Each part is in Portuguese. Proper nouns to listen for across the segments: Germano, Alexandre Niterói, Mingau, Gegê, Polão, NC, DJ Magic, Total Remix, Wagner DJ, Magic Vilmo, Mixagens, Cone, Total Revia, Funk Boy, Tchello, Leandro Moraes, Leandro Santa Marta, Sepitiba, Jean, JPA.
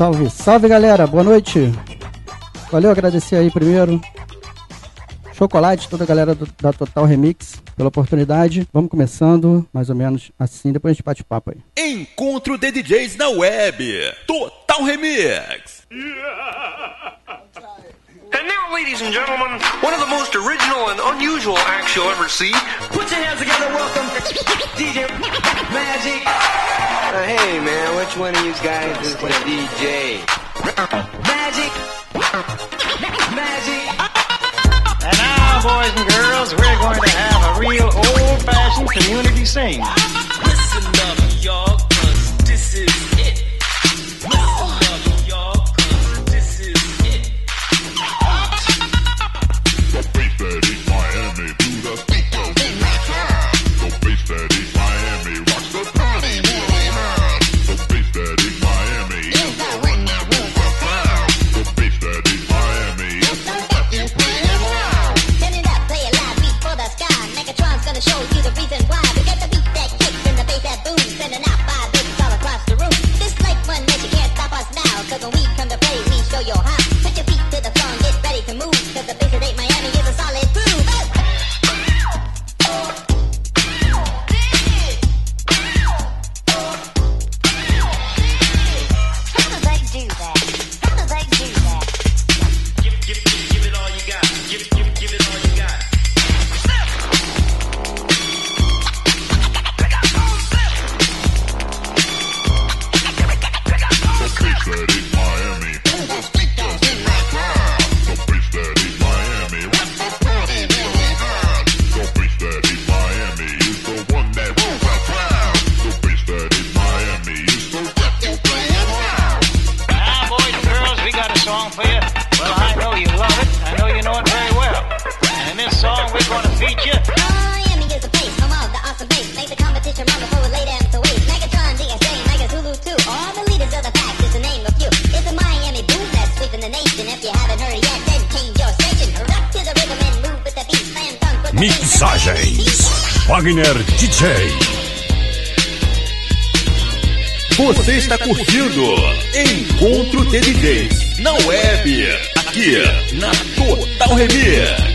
Salve, salve galera, boa noite. Valeu, agradecer aí primeiro Chocolate, toda a galera da Total Remix pela oportunidade. Vamos começando mais ou menos assim, depois a gente bate papo aí. Encontro de DJs na web, Total Remix. And now, ladies and gentlemen, one of the most original and unusual acts you'll ever see. Put your hands together, welcome DJ Magic. Hey man, which one of you guys is the DJ? Magic! Magic! And now, boys and girls, we're going to have a real old-fashioned community sing. Listen up, y'all, cause this is it. Listen up, y'all, cause this is it. The bass that is Miami, do the beat, go be right time. The bass that is Miami, rock the party. Mixagens, Wagner DJ. Você está curtindo Encontro de DJs na web, aqui na Total Remix.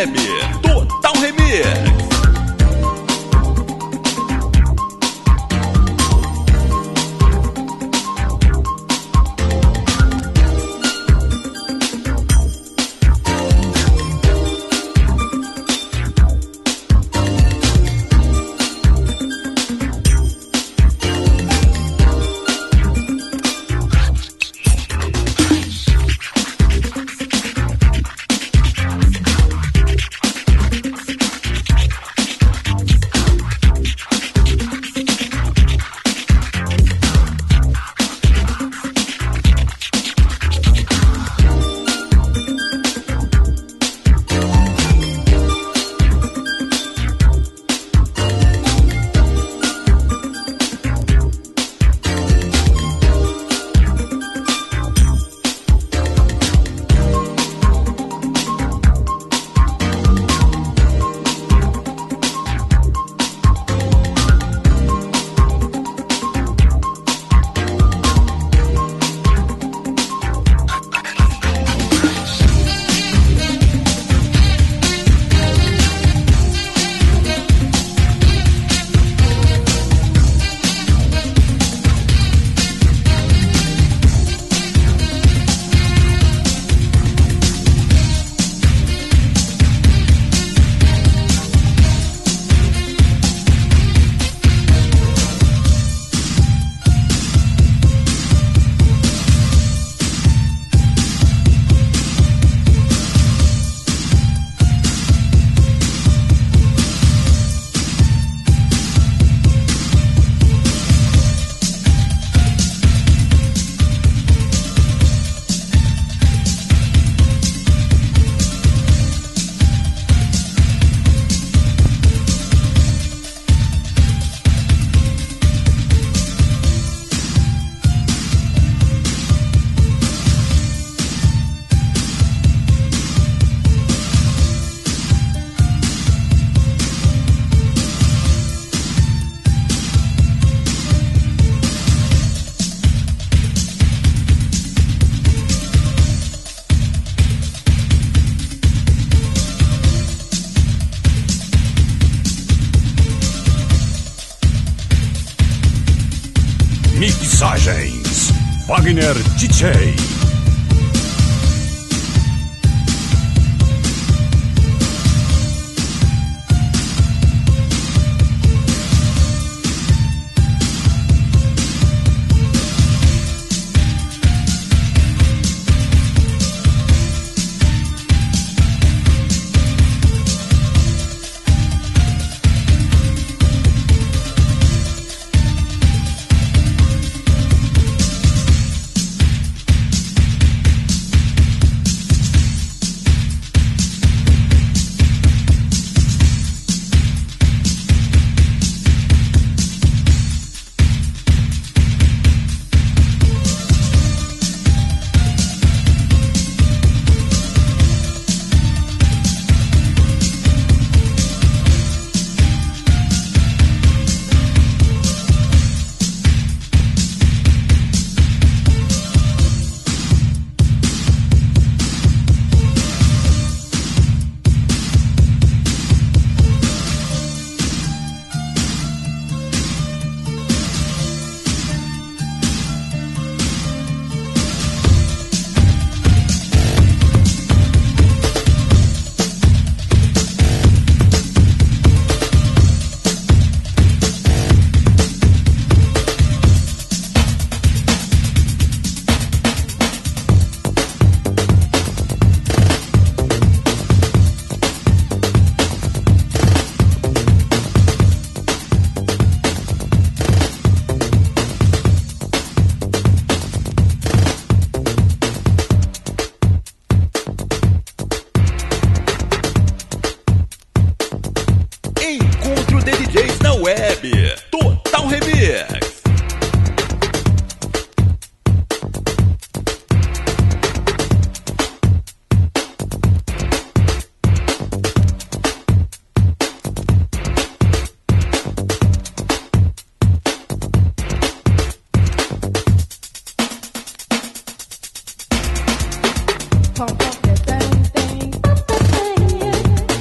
recebe Total Remix. Mixagens Wagner DJ. Pump, pump, that thing, thing, pump, pump, thing, yeah.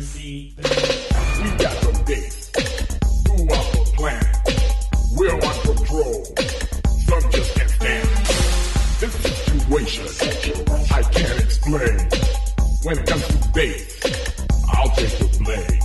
see. We got the bass, throughout the plan. We're on control, some just can't stand. This situation, I can't explain. When it comes to bass, I'll take the blame.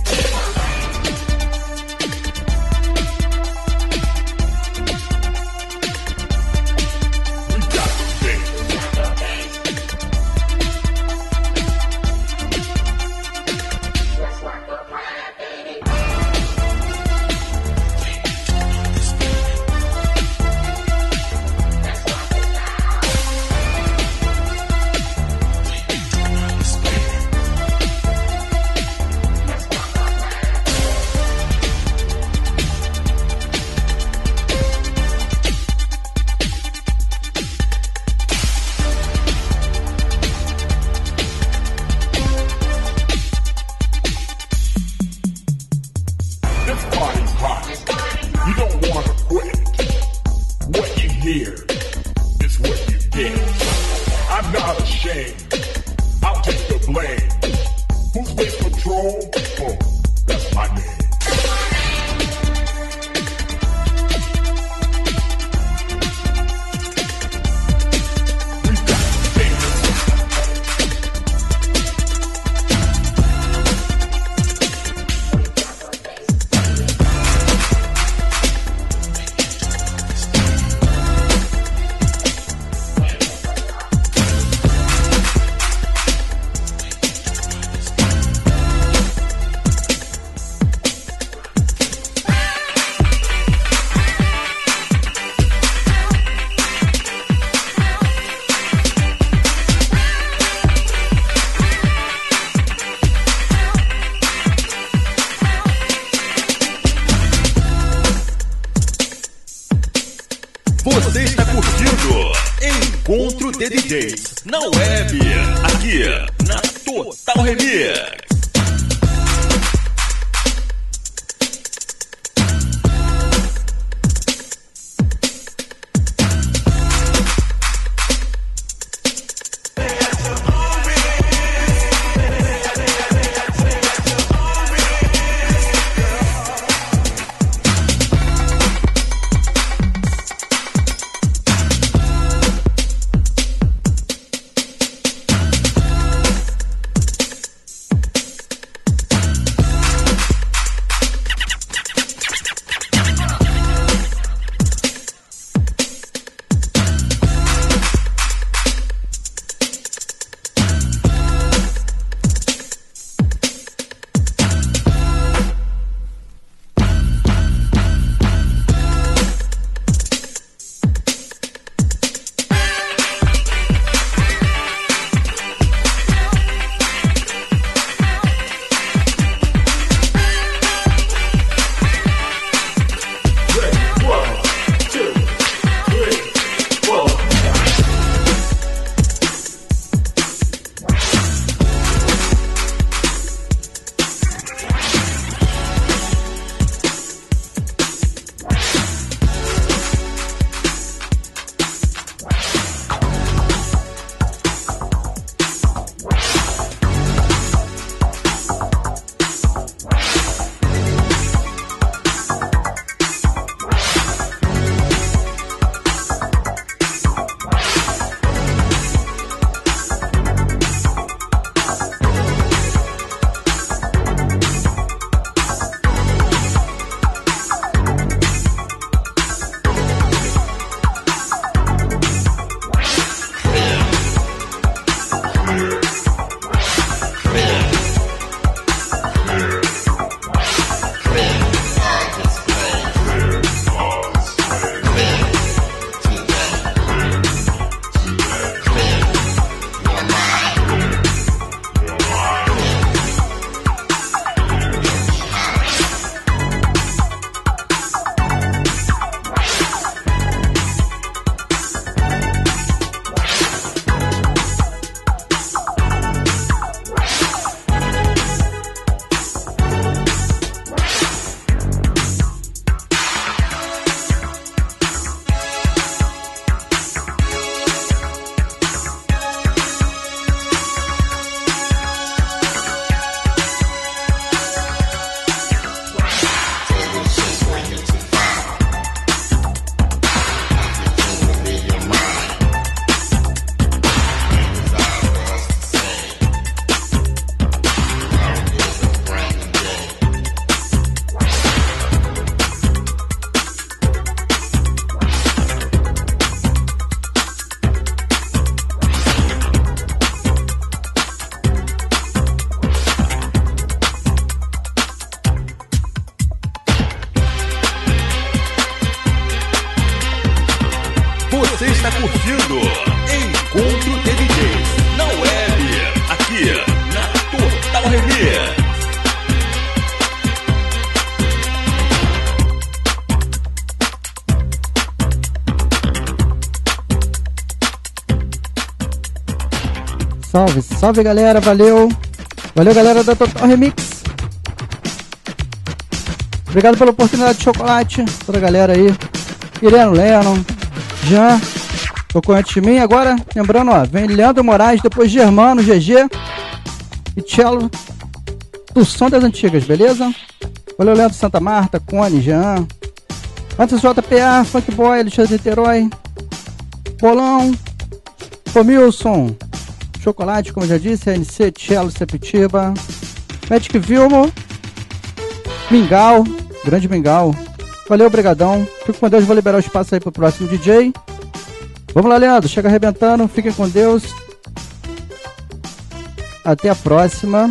Você está curtindo Encontro de DJs na web, aqui na Total Revia. Salve, salve galera, valeu. Valeu galera da Total Remix. Obrigado pela oportunidade de chocolate, toda a galera aí. Ireno Lennon, Jean, tocou antes de mim. Agora, lembrando, ó, vem Leandro Moraes, depois Germano, Gegê e Tchello do som das antigas, beleza? Valeu Leandro Santa Marta, Cone, Jean. Antes JPA, Funk Boy, Alexandre Niterói, Polão, Tomilson, Chocolate, como eu já disse, NC, Tchello, Sepitiba, Magic Vilmo, Mingau, grande Mingau. Valeu, obrigadão. Fico com Deus, vou liberar o espaço aí pro próximo DJ. Vamos lá, Leandro, chega arrebentando, fiquem com Deus. Até a próxima.